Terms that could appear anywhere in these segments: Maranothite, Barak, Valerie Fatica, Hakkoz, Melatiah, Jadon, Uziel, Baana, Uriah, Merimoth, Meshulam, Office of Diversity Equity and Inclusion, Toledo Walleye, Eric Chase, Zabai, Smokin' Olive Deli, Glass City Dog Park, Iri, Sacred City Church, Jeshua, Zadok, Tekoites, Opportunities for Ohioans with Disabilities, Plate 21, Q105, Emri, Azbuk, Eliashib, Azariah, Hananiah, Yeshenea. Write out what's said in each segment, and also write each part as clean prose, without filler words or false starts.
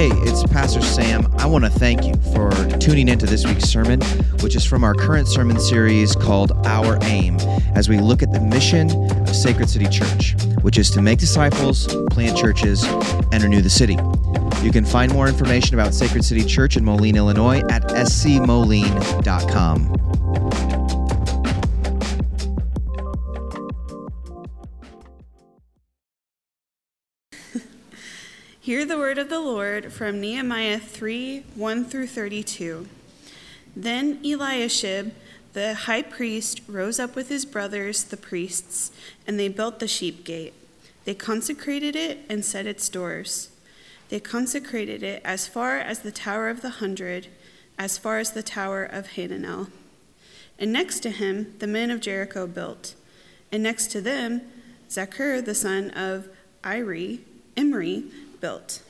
Hey, it's Pastor Sam. I want to thank you for tuning into this week's sermon, which is from our current sermon series called Our Aim, as we look at the mission of Sacred City Church, which is to make disciples, plant churches, and renew the city. You can find more information about Sacred City Church in Moline, Illinois at scmoline.com. Hear the word of the Lord from Nehemiah 3, 1 through 32. Then Eliashib, the high priest, rose up with his brothers, the priests, and they built the sheep gate. They consecrated it and set its doors. They consecrated it as far as the Tower of the Hundred, as far as the Tower of Hananel. And next to him, the men of Jericho built. And next to them, Zechur, the son of Iri, Emri, built.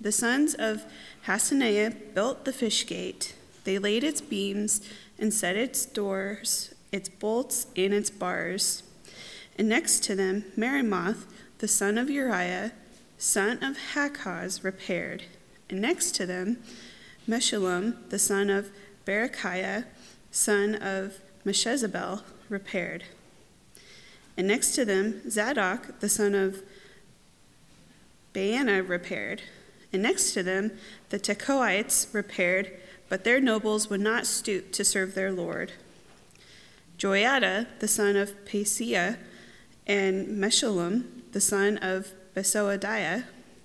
The sons of Hassenaah built the fish gate. They laid its beams and set its doors, its bolts, and its bars. And next to them, Merimoth, the son of Uriah, son of Hakkoz, repaired. And next to them, Meshulam, the son of Berechiah, son of Meshezabel, repaired. And next to them, Zadok, the son of Baana repaired, and next to them the Tekoites repaired, but their nobles would not stoop to serve their lord. Joiada, the son of Paseah, and Meshulam, the son of Besoadiah,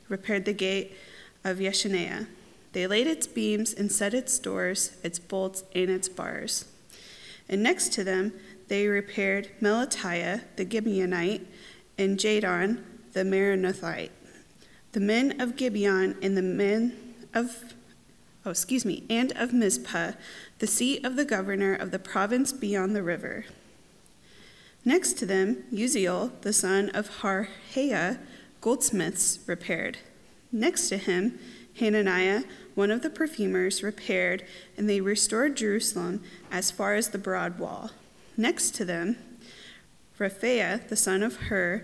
repaired the gate of Yeshenea. They laid its beams and set its doors, its bolts, and its bars. And next to them they repaired Melatiah, the Gibeonite, and Jadon, the Maranothite. The men of Gibeon and the men of, and of Mizpah, the seat of the governor of the province beyond the river. Next to them, Uziel, the son of Harhaiah, goldsmiths, repaired. Next to him, Hananiah, one of the perfumers, repaired, and they restored Jerusalem as far as the broad wall. Next to them, Raphaiah, the son of Hur,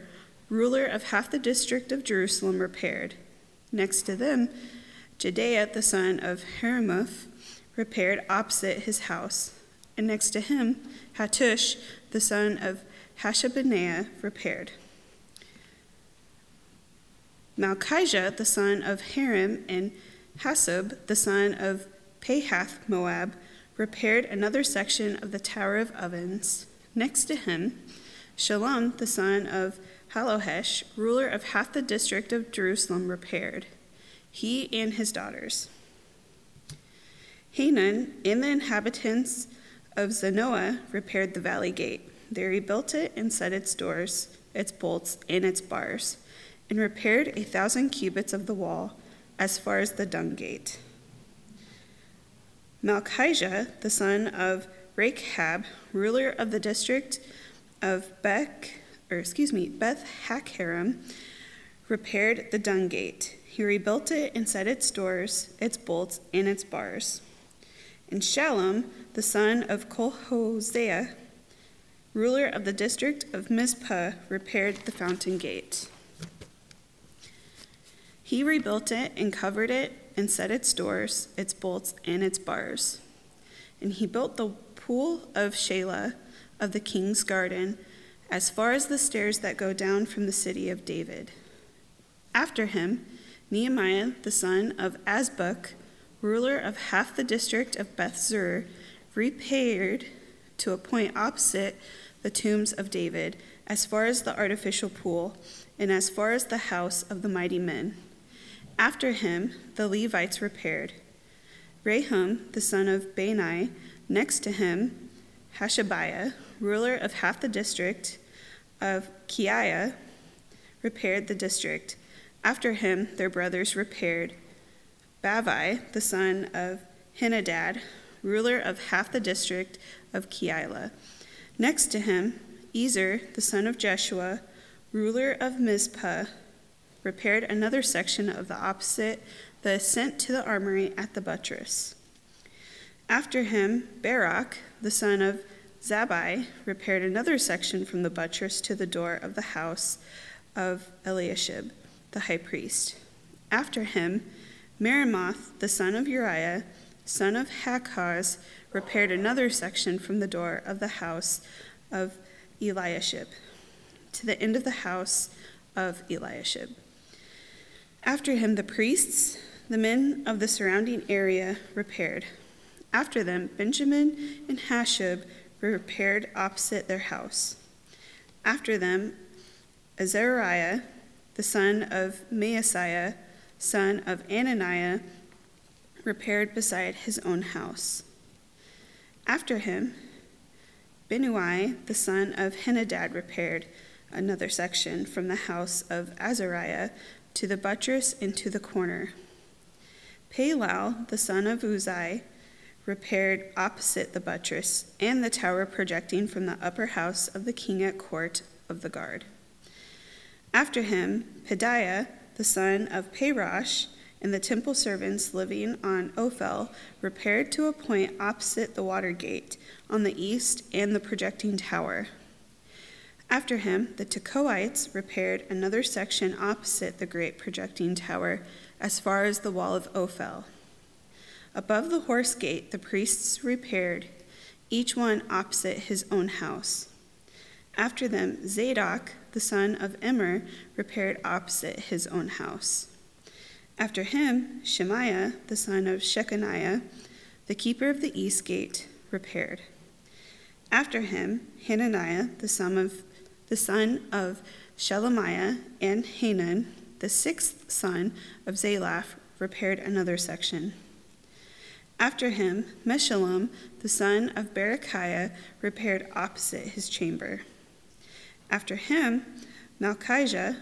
ruler of half the district of Jerusalem, repaired. Next to them, Jadon, the son of Merimoth, repaired opposite his house. And next to him, Hattush, the son of Hashabneah, repaired. Malchijah, the son of Harim, and Hasub, the son of Pahath Moab, repaired another section of the Tower of Ovens. Next to him, Shalom, the son of Halohesh, ruler of half the district of Jerusalem, repaired, he and his daughters. Hanan and the inhabitants of Zanoah repaired the valley gate. They rebuilt it and set its doors, its bolts, and its bars, and repaired 1,000 cubits of the wall as far as the dung gate. Malchijah, the son of Rechab, ruler of the district of Beth Hakkerem, repaired the dung gate. He rebuilt it and set its doors, its bolts, and its bars. And Shalom, the son of Kolhosea, ruler of the district of Mizpah, repaired the fountain gate. He rebuilt it and covered it and set its doors, its bolts, and its bars. And he built the pool of Shelah of the king's garden, as far as the stairs that go down from the city of David. After him, Nehemiah, the son of Azbuk, ruler of half the district of Bethzur, repaired to a point opposite the tombs of David, as far as the artificial pool, and as far as the house of the mighty men. After him, the Levites repaired. Rehum, the son of Bani, next to him, Hashabiah, ruler of half the district of Keiah, repaired the district. After him, their brothers repaired. Bavai, the son of Henadad, ruler of half the district of Keilah. Next to him, Ezer, the son of Jeshua, ruler of Mizpah, repaired another section of the opposite, the ascent to the armory at the buttress. After him, Barak, the son of Zabai, repaired another section from the buttress to the door of the house of Eliashib, the high priest. After him, Merimoth, the son of Uriah, son of Hakkoz, repaired another section from the door of the house of Eliashib to the end of the house of Eliashib. After him, the priests, the men of the surrounding area, repaired. After them, Benjamin and Hashub repaired opposite their house. After them, Azariah, the son of Maaseiah, son of Hananiah, repaired beside his own house. After him, Benui, the son of Henadad, repaired another section from the house of Azariah to the buttress and to the corner. Palal, the son of Uzai, repaired opposite the buttress and the tower projecting from the upper house of the king at court of the guard. After him, Pedaiah, the son of Parosh, and the temple servants living on Ophel repaired to a point opposite the water gate on the east and the projecting tower. After him, the Tekoites repaired another section opposite the great projecting tower as far as the wall of Ophel. Above the horse gate, the priests repaired, each one opposite his own house. After them, Zadok, the son of Emri, repaired opposite his own house. After him, Shemaiah, the son of Shechaniah, the keeper of the east gate, repaired. After him, Hananiah, the son of Shelemiah, and Hanan, the sixth son of Zalaph, repaired another section. After him, Meshulam, the son of Berechiah, repaired opposite his chamber. After him, Malchijah,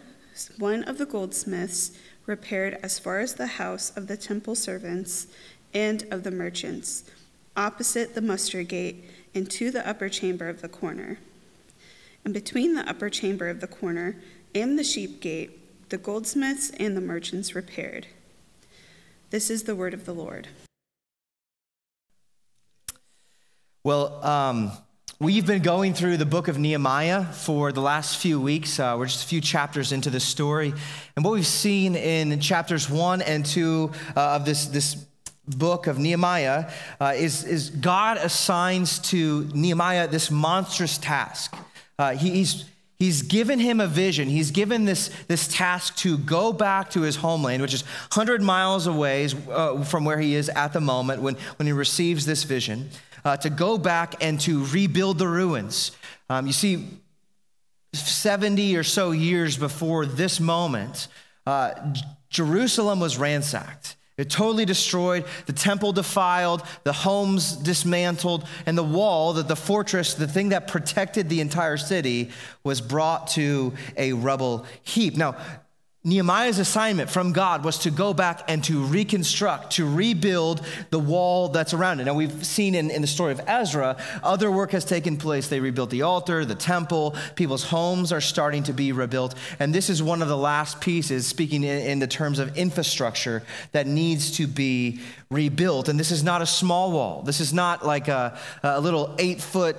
one of the goldsmiths, repaired as far as the house of the temple servants and of the merchants, opposite the muster gate and to the upper chamber of the corner. And between the upper chamber of the corner and the sheep gate, the goldsmiths and the merchants repaired. This is the word of the Lord. Well, we've been going through the book of Nehemiah for the last few weeks. We're just a few chapters into the story. And what we've seen in chapters 1 and 2 of this book of Nehemiah is God assigns to Nehemiah this monstrous task. He's given him a vision. He's given this task to go back to his homeland, which is 100 miles away from where he is at the moment when he receives this vision. To go back and to rebuild the ruins. You see, 70 or so years before this moment, Jerusalem was ransacked. It totally destroyed, the temple defiled, the homes dismantled, and the wall, the fortress, the thing that protected the entire city, was brought to a rubble heap. Now, Nehemiah's assignment from God was to go back and to reconstruct, to rebuild the wall that's around it. Now, we've seen in the story of Ezra, other work has taken place. They rebuilt the altar, the temple, people's homes are starting to be rebuilt. And this is one of the last pieces, speaking in the terms of infrastructure, that needs to be rebuilt. And this is not a small wall. This is not like a little 8-foot,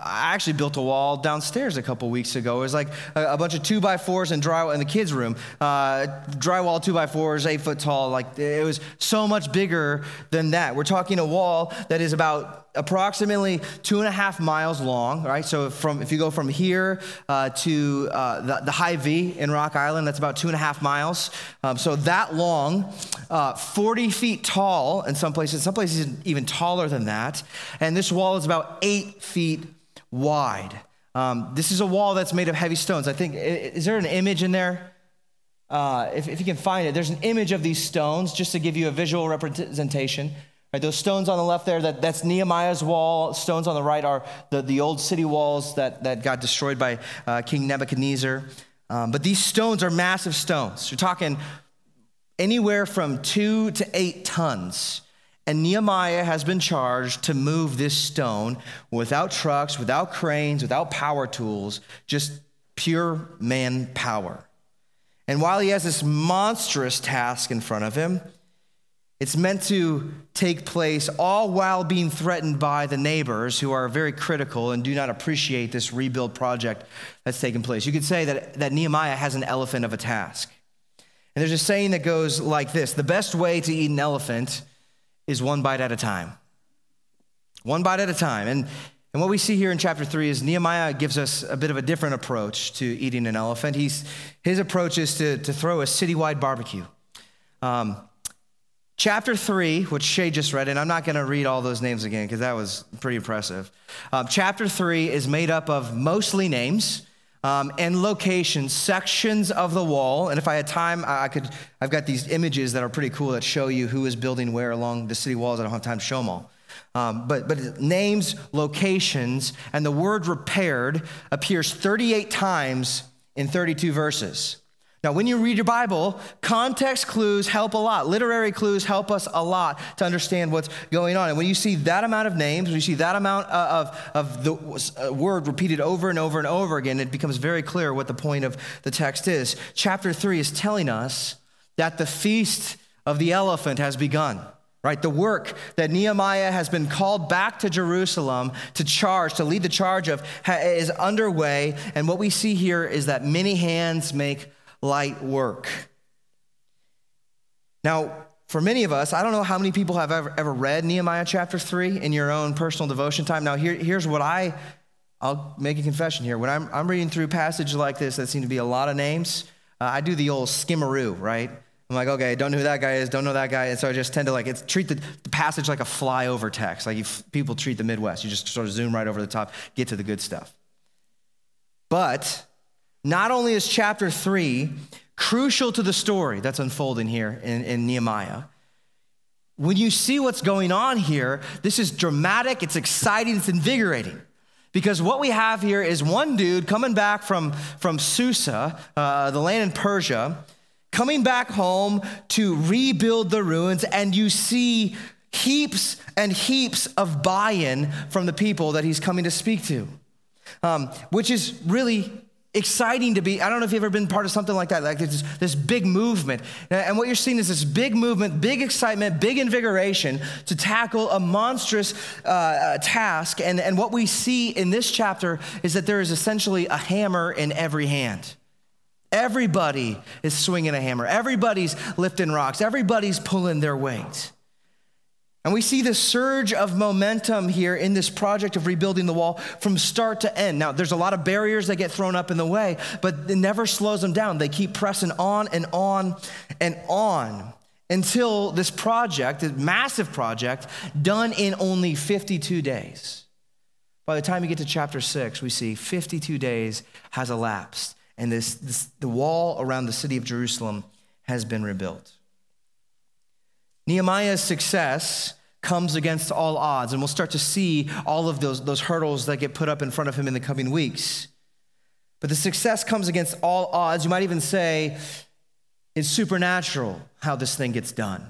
I actually built a wall downstairs a couple weeks ago. It was like a bunch of 2x4s and drywall in the kids' room. Drywall 2x4s, 8 foot tall. Like, it was so much bigger than that. We're talking a wall that is about approximately 2.5 miles long, right? So if you go from here to the High V in Rock Island, that's about 2.5 miles. So that long, 40 feet tall in some places. Some places even taller than that. And this wall is about 8 feet wide. This is a wall that's made of heavy stones. I think, is there an image in there? If you can find it, there's an image of these stones just to give you a visual representation. Right, those stones on the left there, that's Nehemiah's wall. Stones on the right are the old city walls that got destroyed by King Nebuchadnezzar. But these stones are massive stones. You're talking anywhere from 2 to 8 tons. And Nehemiah has been charged to move this stone without trucks, without cranes, without power tools, just pure manpower. And while he has this monstrous task in front of him, it's meant to take place all while being threatened by the neighbors who are very critical and do not appreciate this rebuild project that's taken place. You could say that Nehemiah has an elephant of a task. And there's a saying that goes like this: the best way to eat an elephant is one bite at a time. One bite at a time. And what we see here in chapter 3 is Nehemiah gives us a bit of a different approach to eating an elephant. His approach is to throw a citywide barbecue. Chapter 3, which Shay just read, and I'm not going to read all those names again because that was pretty impressive. Chapter 3 is made up of mostly names and locations, sections of the wall. And if I had time, I've got these images that are pretty cool that show you who is building where along the city walls. I don't have time to show them all. But names, locations, and the word repaired appears 38 times in 32 verses. Now, when you read your Bible, context clues help a lot. Literary clues help us a lot to understand what's going on. And when you see that amount of names, when you see that amount of the word repeated over and over and over again, it becomes very clear what the point of the text is. Chapter 3 is telling us that the feast of the elephant has begun. Right, the work that Nehemiah has been called back to Jerusalem to lead the charge of is underway. And what we see here is that many hands make light work. Now, for many of us, I don't know how many people have ever read Nehemiah chapter 3 in your own personal devotion time. Now, here's what I'll make a confession here. When I'm reading through passages like this that seem to be a lot of names, I do the old skimmaroo, right? I'm like, okay, don't know who that guy is, don't know that guy. And so I just tend to treat the passage like a flyover text. Like people treat the Midwest. You just sort of zoom right over the top, get to the good stuff. But not only is chapter 3 crucial to the story that's unfolding here in Nehemiah, when you see what's going on here, this is dramatic, it's exciting, it's invigorating. Because what we have here is one dude coming back from Susa, the land in Persia, coming back home to rebuild the ruins, and you see heaps and heaps of buy-in from the people that he's coming to speak to, which is really exciting to be. I don't know if you've ever been part of something like that, like this big movement. And what you're seeing is this big movement, big excitement, big invigoration to tackle a monstrous task. And what we see in this chapter is that there is essentially a hammer in every hand. Everybody is swinging a hammer. Everybody's lifting rocks. Everybody's pulling their weight. And we see this surge of momentum here in this project of rebuilding the wall from start to end. Now, there's a lot of barriers that get thrown up in the way, but it never slows them down. They keep pressing on and on and on until this project, this massive project, done in only 52 days. By the time you get to chapter 6, we see 52 days has elapsed. And the wall around the city of Jerusalem has been rebuilt. Nehemiah's success comes against all odds, and we'll start to see all of those hurdles that get put up in front of him in the coming weeks. But the success comes against all odds. You might even say it's supernatural how this thing gets done.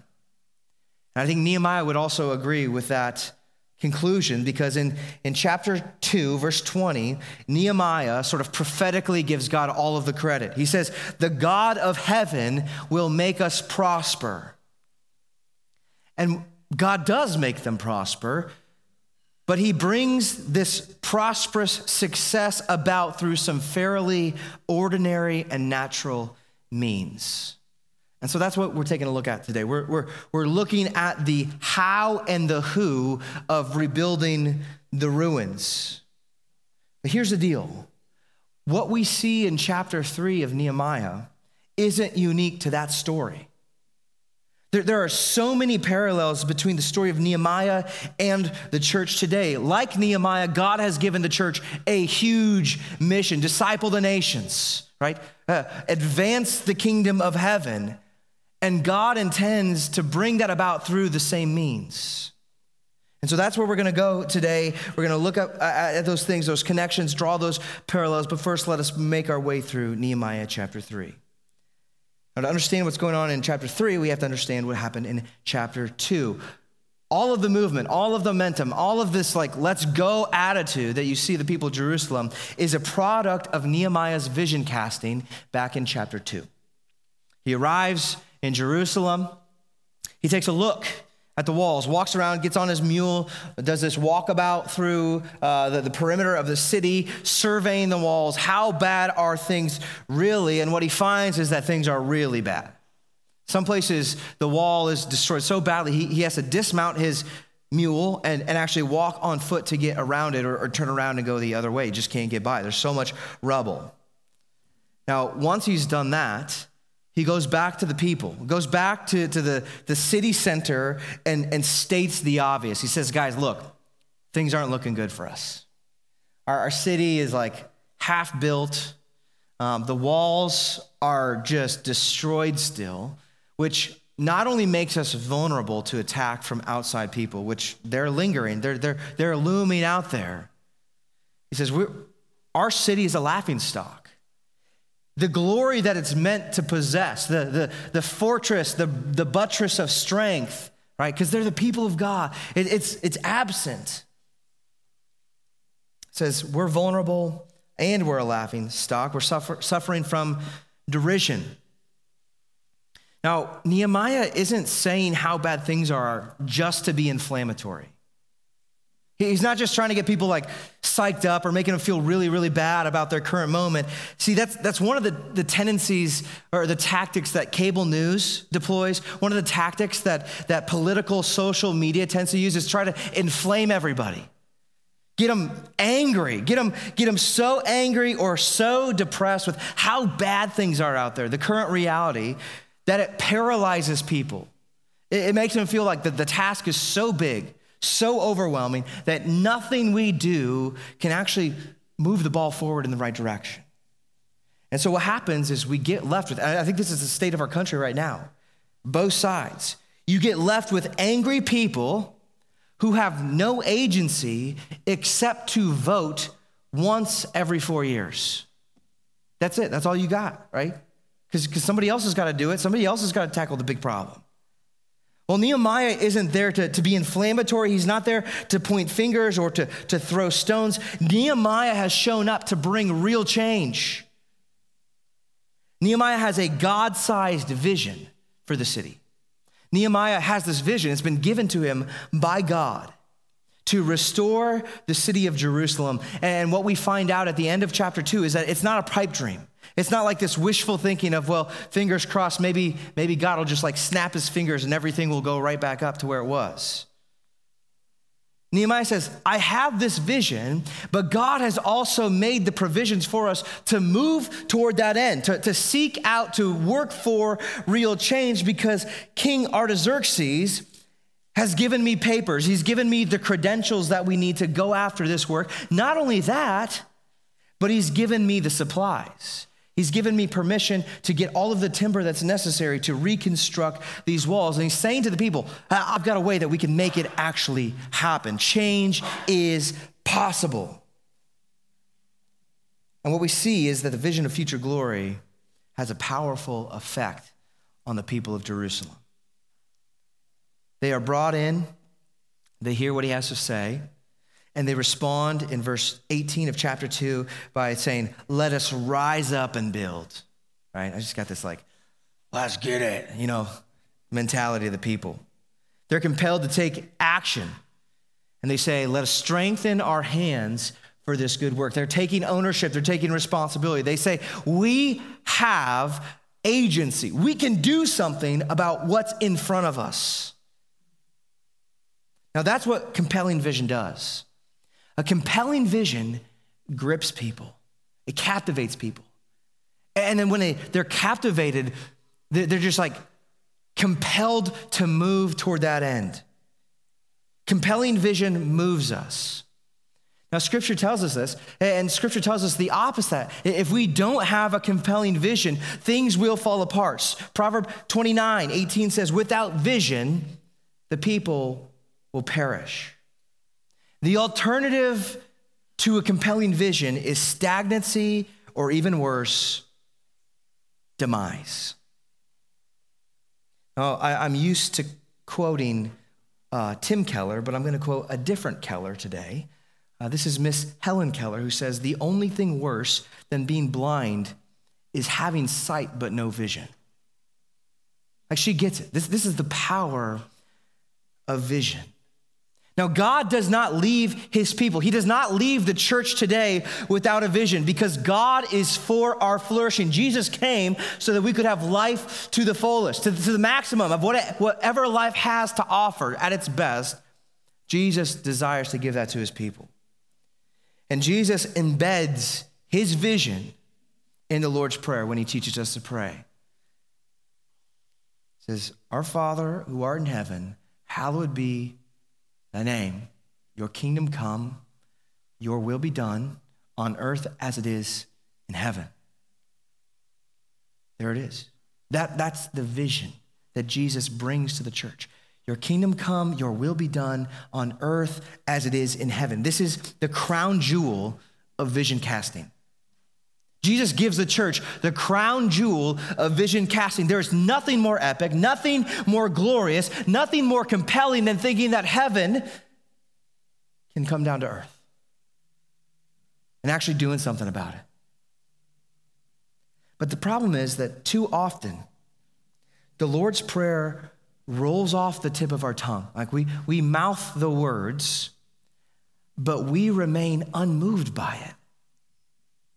And I think Nehemiah would also agree with that conclusion, because in chapter 2, verse 20, Nehemiah sort of prophetically gives God all of the credit. He says, "The God of heaven will make us prosper." And God does make them prosper, but he brings this prosperous success about through some fairly ordinary and natural means. And so that's what we're taking a look at today. We're looking at the how and the who of rebuilding the ruins. But here's the deal. What we see in chapter 3 of Nehemiah isn't unique to that story. There are so many parallels between the story of Nehemiah and the church today. Like Nehemiah, God has given the church a huge mission: disciple the nations, right? Advance the kingdom of heaven. And God intends to bring that about through the same means. And so that's where we're going to go today. We're going to look up at those things, those connections, draw those parallels. But first, let us make our way through Nehemiah chapter 3. Now, to understand what's going on in chapter 3, we have to understand what happened in chapter 2. All of the movement, all of the momentum, all of this let's go attitude that you see the people of Jerusalem is a product of Nehemiah's vision casting back in chapter 2. He arrives in Jerusalem. He takes a look at the walls, walks around, gets on his mule, does this walkabout through the perimeter of the city, surveying the walls. How bad are things really? And what he finds is that things are really bad. Some places the wall is destroyed so badly he has to dismount his mule and actually walk on foot to get around it or turn around and go the other way. He just can't get by. There's so much rubble. Now, once he's done that, he goes back to the people, goes back to the city center and states the obvious. He says, guys, look, things aren't looking good for us. Our city is like half built. The walls are just destroyed still, which not only makes us vulnerable to attack from outside people, which they're lingering, they're looming out there. He says, our city is a laughingstock. The glory that it's meant to possess, the fortress, the buttress of strength, right? Because they're the people of God. It's absent. It says we're vulnerable and we're a laughing stock. We're suffering from derision. Now, Nehemiah isn't saying how bad things are just to be inflammatory. He's not just trying to get people like psyched up or making them feel really, really bad about their current moment. See, that's one of the tendencies or the tactics that cable news deploys. One of the tactics that political social media tends to use is try to inflame everybody. Get them angry, get them so angry or so depressed with how bad things are out there, the current reality, that it paralyzes people. It makes them feel like the task is so big, so overwhelming that nothing we do can actually move the ball forward in the right direction. And so what happens is we get left with, I think this is the state of our country right now, both sides. You get left with angry people who have no agency except to vote once every 4 years. That's it, that's all you got, right? Because somebody else has got to do it. Somebody else has got to tackle the big problem. Well, Nehemiah isn't there to be inflammatory. He's not there to point fingers or to throw stones. Nehemiah has shown up to bring real change. Nehemiah has a God-sized vision for the city. Nehemiah has this vision. It's been given to him by God to restore the city of Jerusalem. And what we find out at the end of chapter 2 is that it's not a pipe dream. It's not like this wishful thinking of, well, fingers crossed, maybe God will just like snap his fingers and everything will go right back up to where it was. Nehemiah says, I have this vision, but God has also made the provisions for us to move toward that end, to seek out, to work for real change, because King Artaxerxes has given me papers. He's given me the credentials that we need to go after this work. Not only that, but he's given me the supplies. He's given me permission to get all of the timber that's necessary to reconstruct these walls. And he's saying to the people, I've got a way that we can make it actually happen. Change is possible. And what we see is that the vision of future glory has a powerful effect on the people of Jerusalem. They are brought in, they hear what he has to say, and they respond in verse 18 of chapter 2 by saying, let us rise up and build, right? I just got this like, let's get it, mentality of the people. They're compelled to take action. And they say, let us strengthen our hands for this good work. They're taking ownership. They're taking responsibility. They say, we have agency. We can do something about what's in front of us. Now, that's what compelling vision does. A compelling vision grips people. It captivates people. And then when they're captivated, they're just like compelled to move toward that end. Compelling vision moves us. Now, Scripture tells us this, and Scripture tells us the opposite. If we don't have a compelling vision, things will fall apart. Proverbs 29:18 says, without vision, the people will perish. The alternative to a compelling vision is stagnancy, or even worse, demise. Now, I'm used to quoting Tim Keller, but I'm going to quote a different Keller today. This is Miss Helen Keller, who says, the only thing worse than being blind is having sight but no vision. Like, she gets it. This is the power of vision. Now, God does not leave his people. He does not leave the church today without a vision, because God is for our flourishing. Jesus came so that we could have life to the fullest, to the maximum of whatever life has to offer at its best. Jesus desires to give that to his people. And Jesus embeds his vision in the Lord's Prayer when he teaches us to pray. It says, "Our Father who art in heaven, hallowed be thy name, your kingdom come, your will be done on earth as it is in heaven." There it is. That's the vision that Jesus brings to the church. Your kingdom come, your will be done on earth as it is in heaven. This is the crown jewel of vision casting. Jesus gives the church the crown jewel of vision casting. There is nothing more epic, nothing more glorious, nothing more compelling than thinking that heaven can come down to earth and actually doing something about it. But the problem is that too often the Lord's Prayer rolls off the tip of our tongue. Like we mouth the words, but we remain unmoved by it.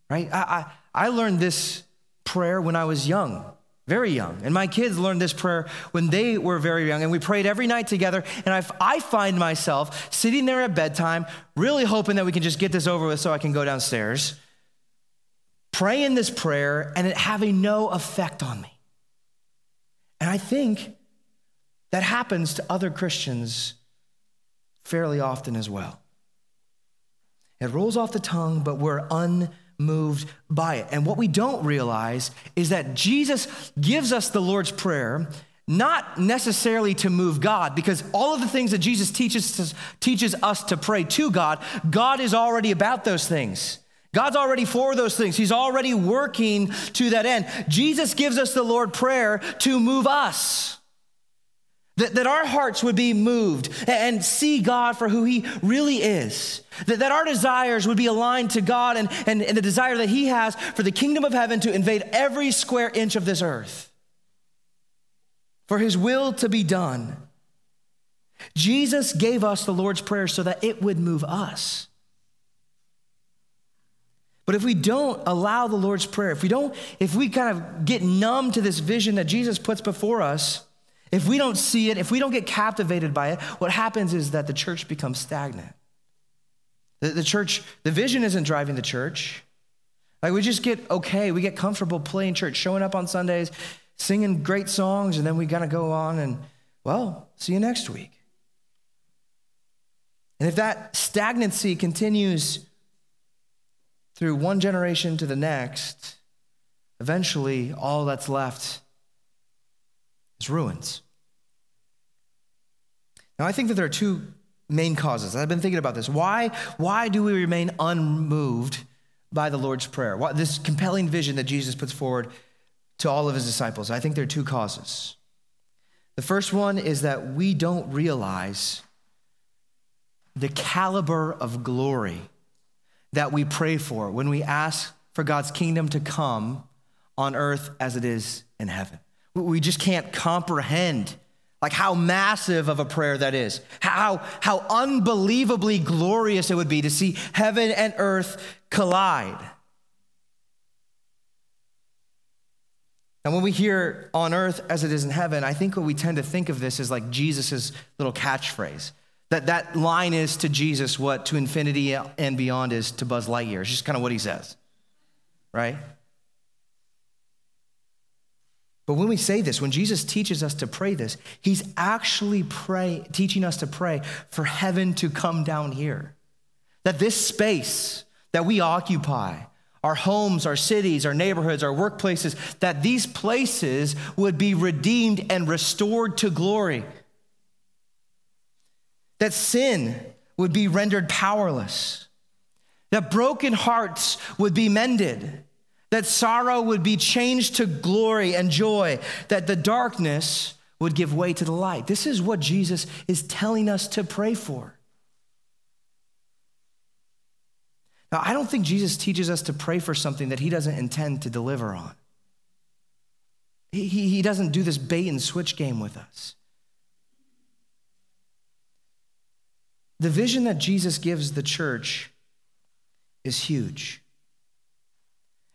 Right? I learned this prayer when I was young, very young. And my kids learned this prayer when they were very young. And we prayed every night together. And I find myself sitting there at bedtime, really hoping that we can just get this over with so I can go downstairs, praying this prayer and it having no effect on me. And I think that happens to other Christians fairly often as well. It rolls off the tongue, but we're moved by it. And what we don't realize is that Jesus gives us the Lord's Prayer, not necessarily to move God, because all of the things that Jesus teaches us to pray to God, God is already about those things. God's already for those things. He's already working to that end. Jesus gives us the Lord's Prayer to move us, that our hearts would be moved and see God for who he really is, that our desires would be aligned to God and the desire that he has for the kingdom of heaven to invade every square inch of this earth, for his will to be done. Jesus gave us the Lord's Prayer so that it would move us. But if we don't allow the Lord's Prayer, if we kind of get numb to this vision that Jesus puts before us, if we don't see it, if we don't get captivated by it, what happens is that the church becomes stagnant. The vision isn't driving the church. Like we just get comfortable playing church, showing up on Sundays, singing great songs, and then we gotta go on and, see you next week. And if that stagnancy continues through one generation to the next, eventually all that's left is ruins. Now, I think that there are two main causes. I've been thinking about this. Why do we remain unmoved by the Lord's Prayer? Why, this compelling vision that Jesus puts forward to all of his disciples? I think there are two causes. The first one is that we don't realize the caliber of glory that we pray for when we ask for God's kingdom to come on earth as it is in heaven. We just can't comprehend like how massive of a prayer that is, how unbelievably glorious it would be to see heaven and earth collide. And when we hear on earth as it is in heaven, I think what we tend to think of this is like Jesus's little catchphrase, that line is to Jesus what to infinity and beyond is to Buzz Lightyear. It's just kind of what he says, right? But when we say this, when Jesus teaches us to pray this, he's actually teaching us to pray for heaven to come down here. That this space that we occupy, our homes, our cities, our neighborhoods, our workplaces, that these places would be redeemed and restored to glory. That sin would be rendered powerless. That broken hearts would be mended. That sorrow would be changed to glory and joy, that the darkness would give way to the light. This is what Jesus is telling us to pray for. Now, I don't think Jesus teaches us to pray for something that he doesn't intend to deliver on. He doesn't do this bait and switch game with us. The vision that Jesus gives the church is huge.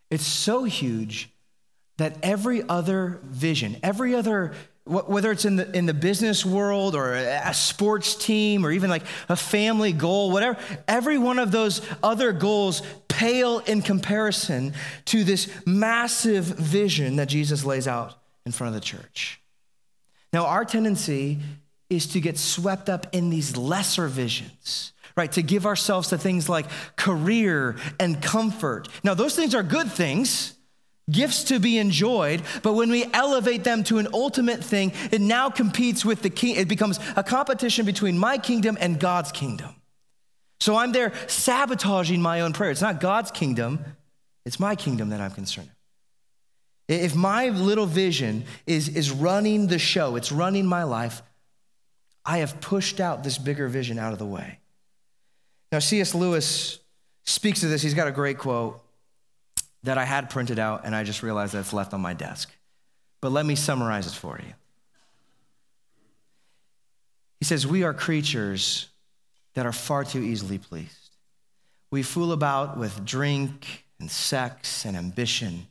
It's so huge that every other vision, every other, whether it's in the business world or a sports team or even like a family goal, whatever, every one of those other goals pale in comparison to this massive vision that Jesus lays out in front of the church. Now, our tendency is to get swept up in these lesser visions, right? To give ourselves to things like career and comfort. Now, those things are good things, gifts to be enjoyed, but when we elevate them to an ultimate thing, it now competes with the king. It becomes a competition between my kingdom and God's kingdom. So I'm there sabotaging my own prayer. It's not God's kingdom, it's my kingdom that I'm concerned with. If my little vision is running the show, it's running my life, I have pushed out this bigger vision out of the way. Now, C.S. Lewis speaks to this. He's got a great quote that I had printed out, and I just realized that it's left on my desk. But let me summarize it for you. He says, "We are creatures that are far too easily pleased. We fool about with drink and sex and ambition.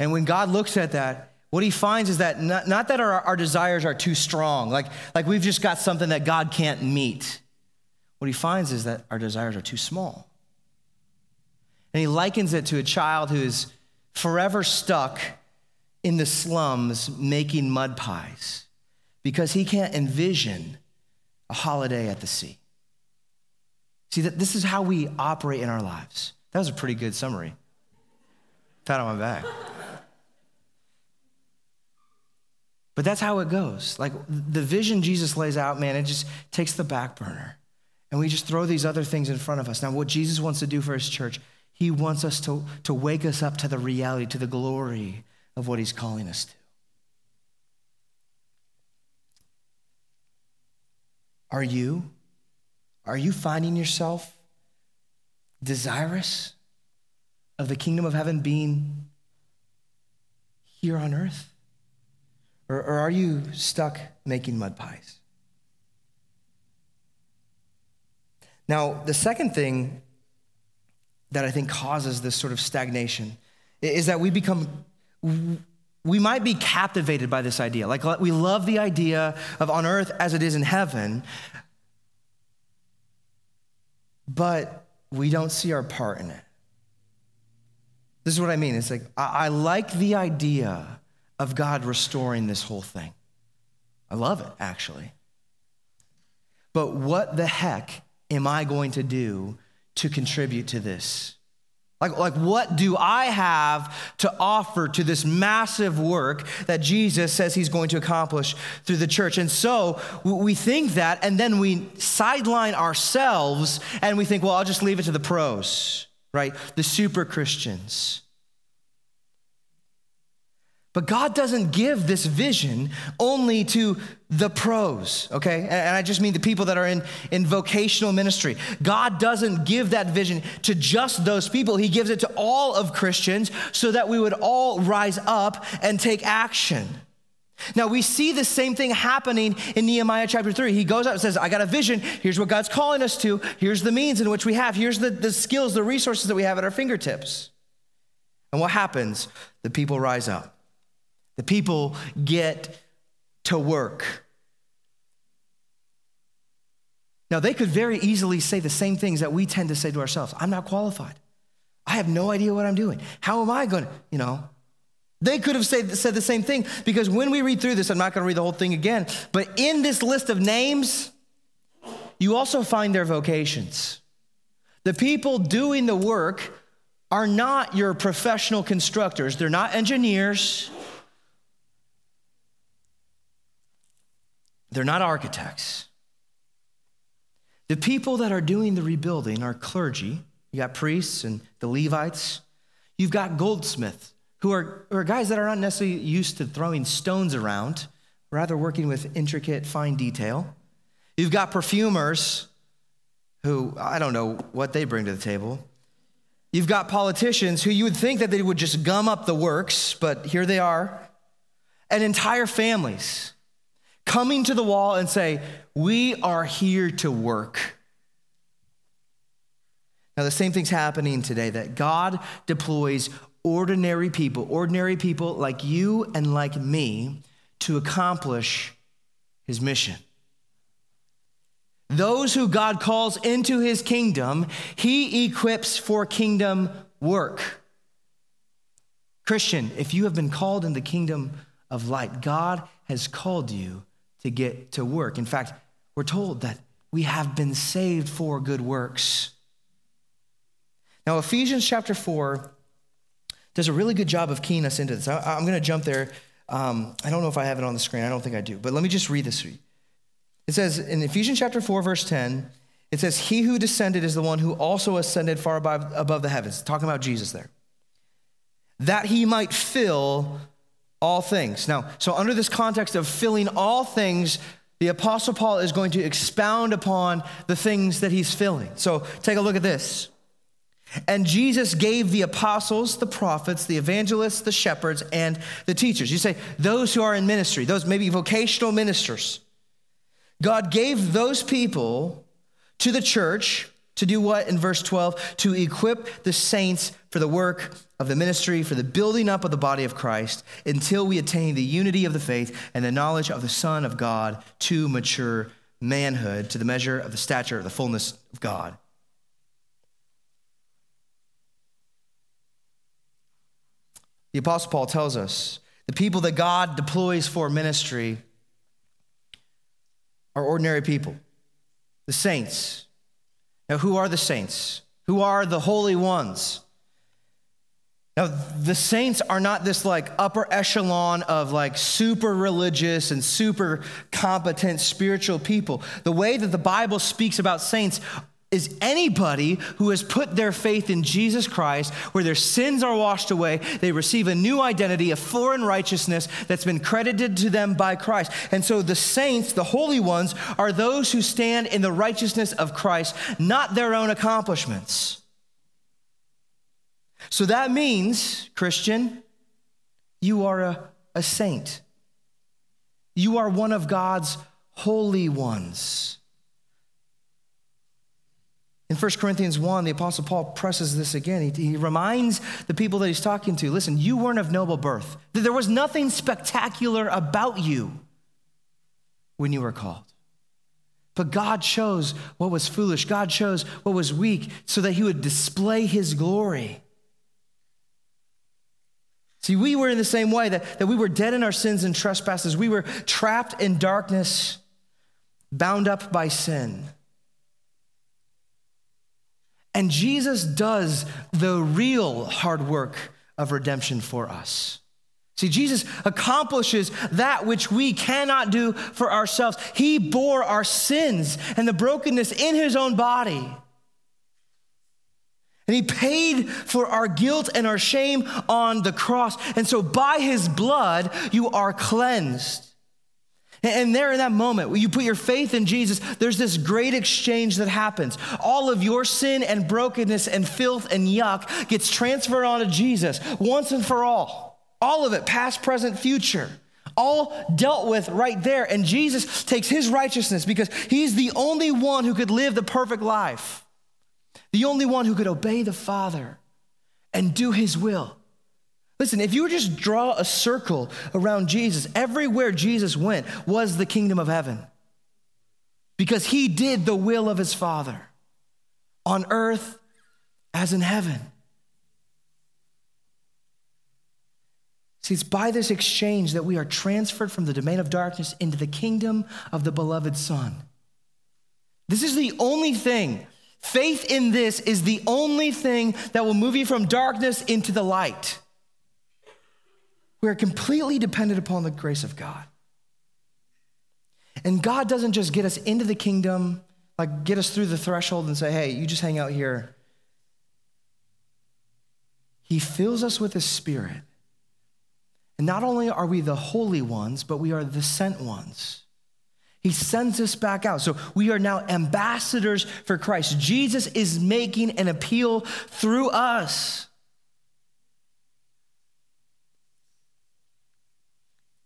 And when God looks at that, what he finds is that not that our desires are too strong, like we've just got something that God can't meet. What he finds is that our desires are too small. And he likens it to a child who is forever stuck in the slums making mud pies because he can't envision a holiday at the sea." See, this is how we operate in our lives. That was a pretty good summary. Pat on my back. But that's how it goes. Like the vision Jesus lays out, man, it just takes the back burner. And we just throw these other things in front of us. Now, what Jesus wants to do for his church, he wants us to wake us up to the reality, to the glory of what he's calling us to. Are you finding yourself desirous of the kingdom of heaven being here on earth? Or are you stuck making mud pies? Now, the second thing that I think causes this sort of stagnation is that we might be captivated by this idea. Like we love the idea of on earth as it is in heaven, but we don't see our part in it. This is what I mean. It's like, I like the idea of God restoring this whole thing. I love it, actually. But what the heck am I going to do to contribute to this? Like what do I have to offer to this massive work that Jesus says he's going to accomplish through the church? And so we think that, and then we sideline ourselves, and we think, well, I'll just leave it to the pros, right? The super Christians. But God doesn't give this vision only to the pros, okay? And I just mean the people that are in vocational ministry. God doesn't give that vision to just those people. He gives it to all of Christians so that we would all rise up and take action. Now, we see the same thing happening in Nehemiah chapter 3. He goes out and says, I got a vision. Here's what God's calling us to. Here's the means in which we have. Here's the skills, the resources that we have at our fingertips. And what happens? The people rise up. The people get to work. Now, they could very easily say the same things that we tend to say to ourselves. I'm not qualified. I have no idea what I'm doing. How am I going to, They could have said the same thing, because when we read through this, I'm not going to read the whole thing again, but in this list of names, you also find their vocations. The people doing the work are not your professional constructors. They're not engineers. They're not architects. The people that are doing the rebuilding are clergy. You got priests and the Levites. You've got goldsmiths, who are guys that are not necessarily used to throwing stones around, rather working with intricate, fine detail. You've got perfumers, who I don't know what they bring to the table. You've got politicians who you would think that they would just gum up the works, but here they are. And entire families. coming to the wall and say, we are here to work. Now, the same thing's happening today, that God deploys ordinary people like you and like me, to accomplish his mission. Those who God calls into his kingdom, he equips for kingdom work. Christian, if you have been called in the kingdom of light, God has called you to get to work. In fact, we're told that we have been saved for good works. Now, Ephesians chapter 4 does a really good job of keying us into this. I'm going to jump there. I don't know if I have it on the screen. I don't think I do. But let me just read this to you. It says in Ephesians chapter 4, verse 10, it says, he who descended is the one who also ascended far above the heavens. Talking about Jesus there. That he might fill all things. Now, so under this context of filling all things, the Apostle Paul is going to expound upon the things that he's filling. So take a look at this. And Jesus gave the apostles, the prophets, the evangelists, the shepherds, and the teachers. You say, those who are in ministry, those maybe vocational ministers. God gave those people to the church to do what in verse 12? To equip the saints for the work of the ministry, for the building up of the body of Christ, until we attain the unity of the faith and the knowledge of the Son of God to mature manhood, to the measure of the stature of the fullness of God. The Apostle Paul tells us the people that God deploys for ministry are ordinary people, the saints. Now, who are the saints? Who are the holy ones? Now, the saints are not this like upper echelon of like super religious and super competent spiritual people. The way that the Bible speaks about saints is anybody who has put their faith in Jesus Christ, where their sins are washed away, they receive a new identity, a foreign righteousness that's been credited to them by Christ. And so the saints, the holy ones, are those who stand in the righteousness of Christ, not their own accomplishments. So that means, Christian, you are a saint. You are one of God's holy ones. In 1 Corinthians 1, the Apostle Paul presses this again. He reminds the people that he's talking to, listen, you weren't of noble birth. There was nothing spectacular about you when you were called. But God chose what was foolish. God chose what was weak so that he would display his glory. See, we were in the same way that we were dead in our sins and trespasses. We were trapped in darkness, bound up by sin. And Jesus does the real hard work of redemption for us. See, Jesus accomplishes that which we cannot do for ourselves. He bore our sins and the brokenness in his own body. And he paid for our guilt and our shame on the cross. And so by his blood, you are cleansed. And there in that moment, when you put your faith in Jesus, there's this great exchange that happens. All of your sin and brokenness and filth and yuck gets transferred onto Jesus once and for all. All of it, past, present, future, all dealt with right there. And Jesus takes his righteousness because he's the only one who could live the perfect life, the only one who could obey the Father and do his will. Listen, if you would just draw a circle around Jesus, everywhere Jesus went was the kingdom of heaven because he did the will of his Father on earth as in heaven. See, it's by this exchange that we are transferred from the domain of darkness into the kingdom of the beloved Son. This is the only thing. Faith in this is the only thing that will move you from darkness into the light. We are completely dependent upon the grace of God. And God doesn't just get us into the kingdom, like get us through the threshold and say, hey, you just hang out here. He fills us with his Spirit. And not only are we the holy ones, but we are the sent ones. He sends us back out. So we are now ambassadors for Christ. Jesus is making an appeal through us.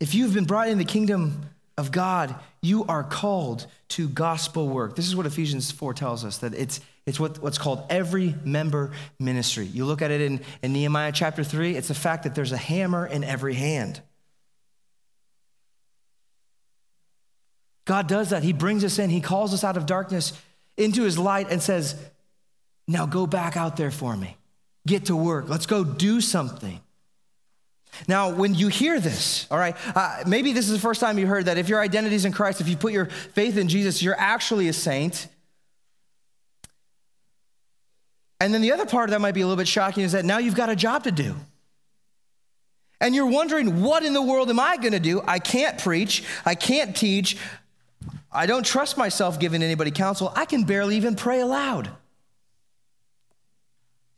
If you've been brought in the kingdom of God, you are called to gospel work. This is what Ephesians 4 tells us, that it's what's called every member ministry. You look at it in Nehemiah chapter 3, it's the fact that there's a hammer in every hand. God does that. He brings us in. He calls us out of darkness into his light and says, now go back out there for me. Get to work. Let's go do something. Now, when you hear this, all right, maybe this is the first time you heard that. If your identity is in Christ, if you put your faith in Jesus, you're actually a saint. And then the other part that might be a little bit shocking is that now you've got a job to do. And you're wondering, what in the world am I going to do? I can't preach. I can't teach. I don't trust myself giving anybody counsel. I can barely even pray aloud.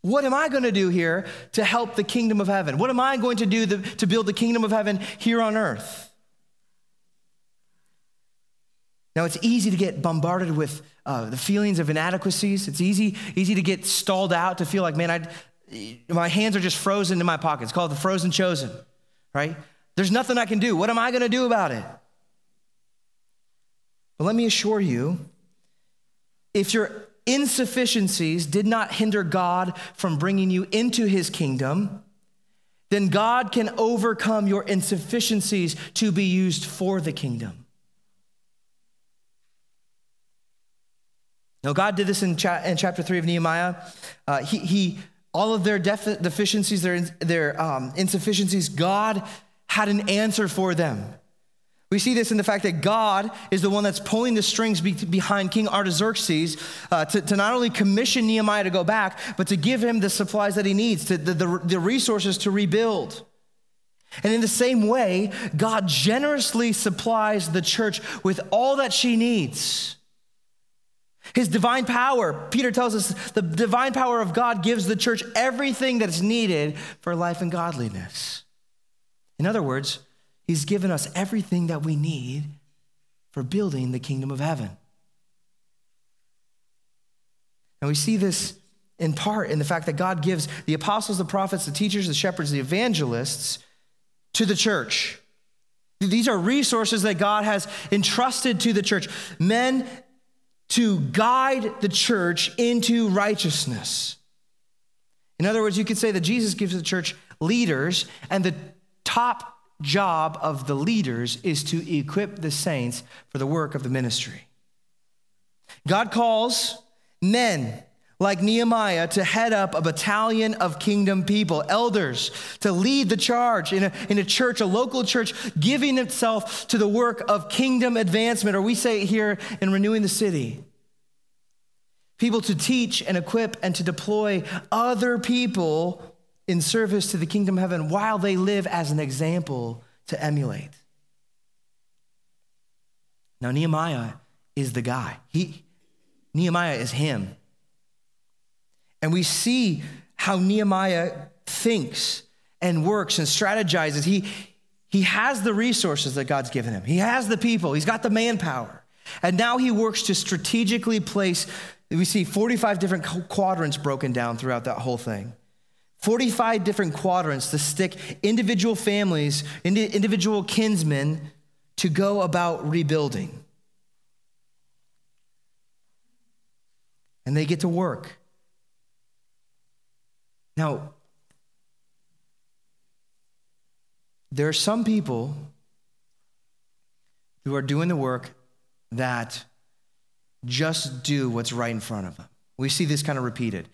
What am I going to do here to help the kingdom of heaven? What am I going to do to build the kingdom of heaven here on earth? Now, it's easy to get bombarded with the feelings of inadequacies. It's easy to get stalled out, to feel like, man, my hands are just frozen in my pockets. Call it the frozen chosen, right? There's nothing I can do. What am I going to do about it? But let me assure you, if your insufficiencies did not hinder God from bringing you into his kingdom, then God can overcome your insufficiencies to be used for the kingdom. Now, God did this in chapter 3 of Nehemiah. All of their deficiencies, their insufficiencies, God had an answer for them. We see this in the fact that God is the one that's pulling the strings behind King Artaxerxes to not only commission Nehemiah to go back, but to give him the supplies that he needs, the resources to rebuild. And in the same way, God generously supplies the church with all that she needs. His divine power, Peter tells us, the divine power of God gives the church everything that's needed for life and godliness. In other words, he's given us everything that we need for building the kingdom of heaven. And we see this in part in the fact that God gives the apostles, the prophets, the teachers, the shepherds, the evangelists to the church. These are resources that God has entrusted to the church. Men to guide the church into righteousness. In other words, you could say that Jesus gives the church leaders, and the top job of the leaders is to equip the saints for the work of the ministry. God calls men like Nehemiah to head up a battalion of kingdom people, elders, to lead the charge in a church, a local church, giving itself to the work of kingdom advancement, or we say it here in Renewing the City. People to teach and equip and to deploy other people in service to the kingdom of heaven while they live as an example to emulate. Now, Nehemiah is the guy. Nehemiah is him. And we see how Nehemiah thinks and works and strategizes. He has the resources that God's given him. He has the people. He's got the manpower. And now he works to strategically place, we see 45 different quadrants broken down throughout that whole thing. 45 different quadrants to stick individual families, individual kinsmen to go about rebuilding. And they get to work. Now, there are some people who are doing the work that just do what's right in front of them. We see this kind of repeated.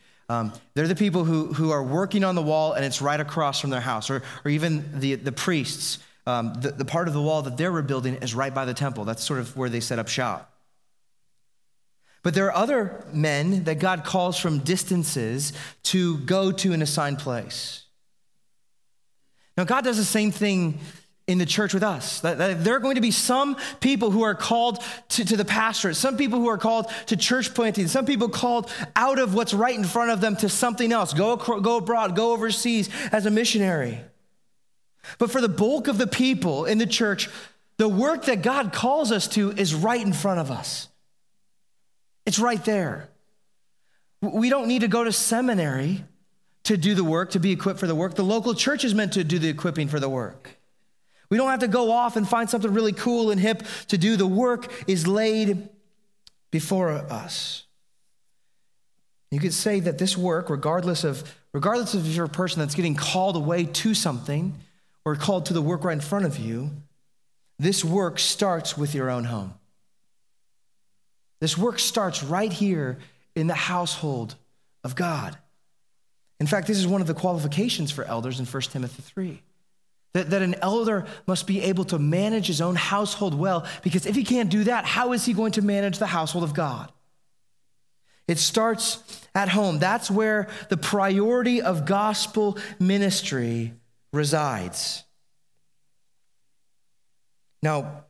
They're the people who are working on the wall and it's right across from their house, or even the priests. The part of the wall that they're rebuilding is right by the temple. That's sort of where they set up shop. But there are other men that God calls from distances to go to an assigned place. Now, God does the same thing in the church with us. There are going to be some people who are called to the pastorate, some people who are called to church planting, some people called out of what's right in front of them to something else. Go abroad, go overseas as a missionary. But for the bulk of the people in the church, the work that God calls us to is right in front of us. It's right there. We don't need to go to seminary to do the work, to be equipped for the work. The local church is meant to do the equipping for the work. We don't have to go off and find something really cool and hip to do. The work is laid before us. You could say that this work, regardless of if you're a person that's getting called away to something or called to the work right in front of you, this work starts with your own home. This work starts right here in the household of God. In fact, this is one of the qualifications for elders in 1 Timothy 3, that an elder must be able to manage his own household well, because if he can't do that, how is he going to manage the household of God? It starts at home. That's where the priority of gospel ministry resides. Now,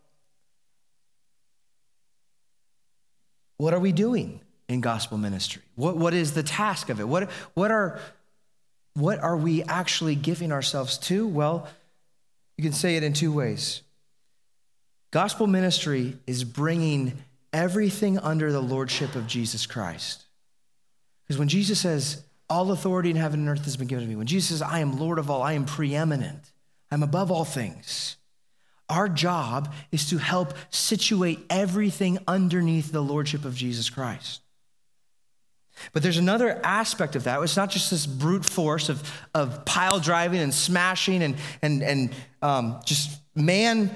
what are we doing in gospel ministry? What is the task of it? What are we actually giving ourselves to? Well, you can say it in two ways. Gospel ministry is bringing everything under the lordship of Jesus Christ. Because when Jesus says, all authority in heaven and earth has been given to me, when Jesus says, I am Lord of all, I am preeminent, I'm above all things, our job is to help situate everything underneath the lordship of Jesus Christ. But there's another aspect of that. It's not just this brute force of pile driving and smashing and just manhandling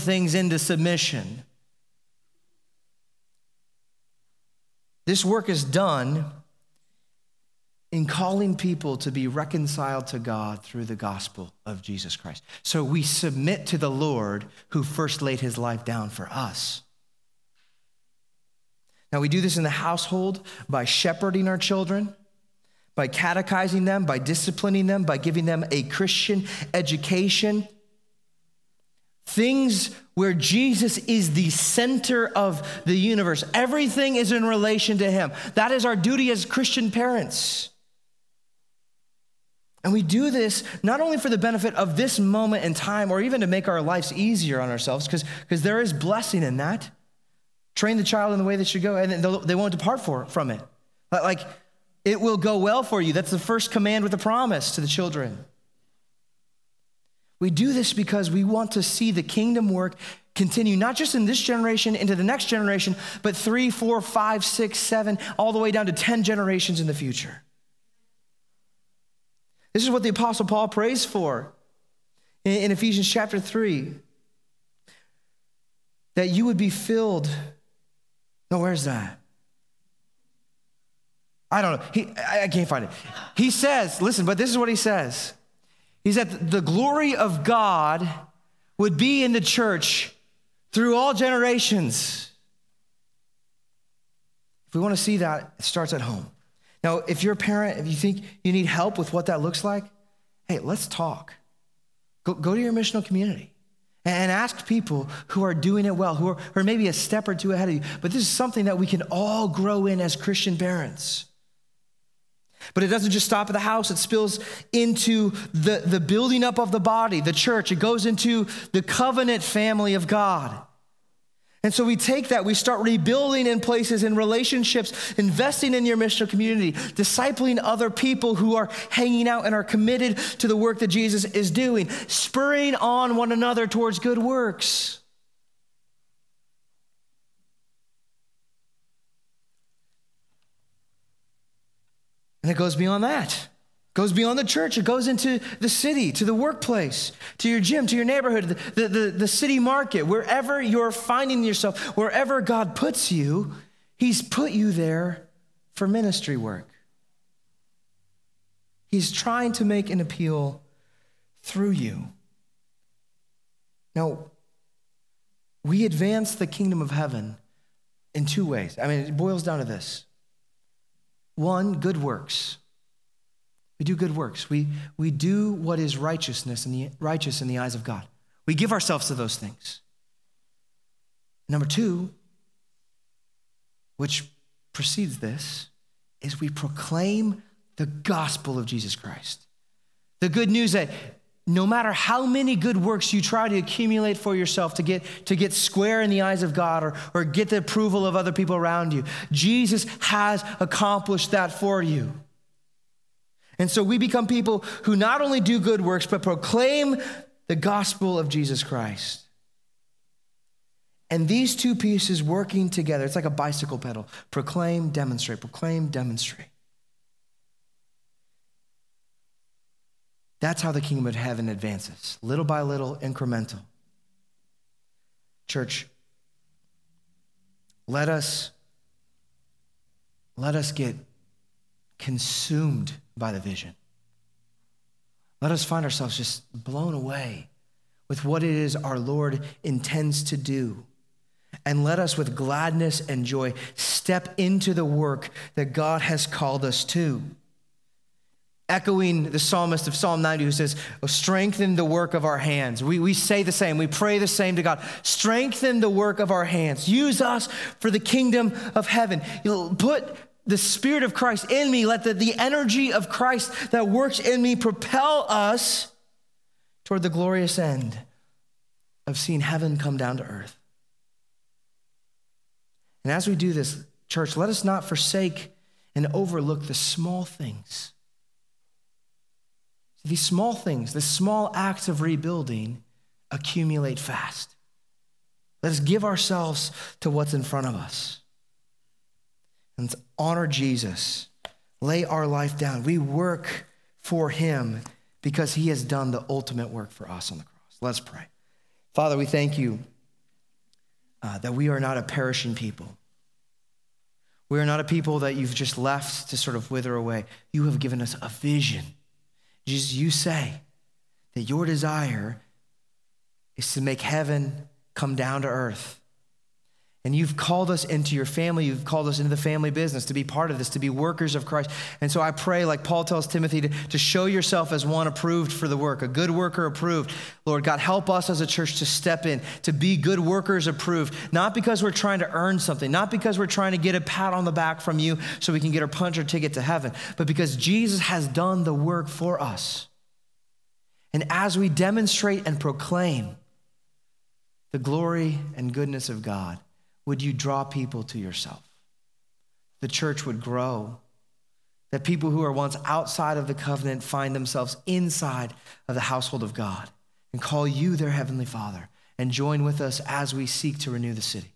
things into submission. This work is done in calling people to be reconciled to God through the gospel of Jesus Christ. So we submit to the Lord who first laid his life down for us. Now, we do this in the household by shepherding our children, by catechizing them, by disciplining them, by giving them a Christian education. Things where Jesus is the center of the universe. Everything is in relation to him. That is our duty as Christian parents. And we do this not only for the benefit of this moment in time or even to make our lives easier on ourselves, because there is blessing in that. Train the child in the way they should go, and they won't depart from it. Like, it will go well for you. That's the first command with a promise to the children. We do this because we want to see the kingdom work continue, not just in this generation, into the next generation, but 3, 4, 5, 6, 7, all the way down to 10 generations in the future. This is what the Apostle Paul prays for in Ephesians chapter 3, that you would be filled. No, where's that? I don't know. I can't find it. He says, listen, but this is what he says. He said the glory of God would be in the church through all generations. If we want to see that, it starts at home. Now, if you're a parent, if you think you need help with what that looks like, hey, let's talk. Go to your missional community and ask people who are doing it well, who are maybe a step or two ahead of you. But this is something that we can all grow in as Christian parents. But it doesn't just stop at the house. It spills into the building up of the body, the church. It goes into the covenant family of God. And so we take that. We start rebuilding in places, in relationships, investing in your missional community, discipling other people who are hanging out and are committed to the work that Jesus is doing, spurring on one another towards good works. And it goes beyond that. It goes beyond the church. It goes into the city, to the workplace, to your gym, to your neighborhood, the city market, wherever you're finding yourself, wherever God puts you, he's put you there for ministry work. He's trying to make an appeal through you. Now, we advance the kingdom of heaven in two ways. I mean, it boils down to this. One, good works. We do good works. We do what is righteous in the eyes of God. We give ourselves to those things. Number two, which precedes this, is we proclaim the gospel of Jesus Christ. The good news that no matter how many good works you try to accumulate for yourself to get square in the eyes of God or get the approval of other people around you, Jesus has accomplished that for you. And so we become people who not only do good works, but proclaim the gospel of Jesus Christ. And these two pieces working together, it's like a bicycle pedal. Proclaim, demonstrate, proclaim, demonstrate. That's how the kingdom of heaven advances, little by little, incremental. Church, let us get consumed by the vision. Let us find ourselves just blown away with what it is our Lord intends to do. And let us with gladness and joy step into the work that God has called us to. Echoing the psalmist of Psalm 90 who says, oh, strengthen the work of our hands. We say the same, we pray the same to God. Strengthen the work of our hands. Use us for the kingdom of heaven. You'll put the Spirit of Christ in me. Let the energy of Christ that works in me propel us toward the glorious end of seeing heaven come down to earth. And as we do this, church, let us not forsake and overlook the small things. These small things, the small acts of rebuilding accumulate fast. Let us give ourselves to what's in front of us. And let's honor Jesus. Lay our life down. We work for him because he has done the ultimate work for us on the cross. Let's pray. Father, we thank you that we are not a perishing people. We are not a people that you've just left to sort of wither away. You have given us a vision. Jesus, you say that your desire is to make heaven come down to earth. And you've called us into your family. You've called us into the family business to be part of this, to be workers of Christ. And so I pray, like Paul tells Timothy, to show yourself as one approved for the work, a good worker approved. Lord God, help us as a church to step in, to be good workers approved, not because we're trying to earn something, not because we're trying to get a pat on the back from you so we can get our puncher ticket to heaven, but because Jesus has done the work for us. And as we demonstrate and proclaim the glory and goodness of God, would you draw people to yourself? The church would grow, that people who are once outside of the covenant find themselves inside of the household of God and call you their heavenly Father and join with us as we seek to renew the city.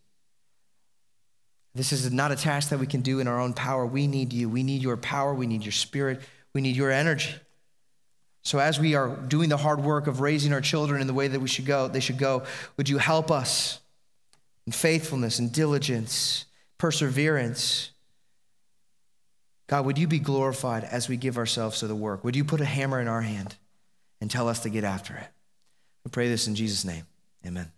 This is not a task that we can do in our own power. We need you. We need your power. We need your Spirit. We need your energy. So as we are doing the hard work of raising our children in the way that they should go, would you help us? And faithfulness and diligence, perseverance. God, would you be glorified as we give ourselves to the work? Would you put a hammer in our hand and tell us to get after it? We pray this in Jesus' name. Amen.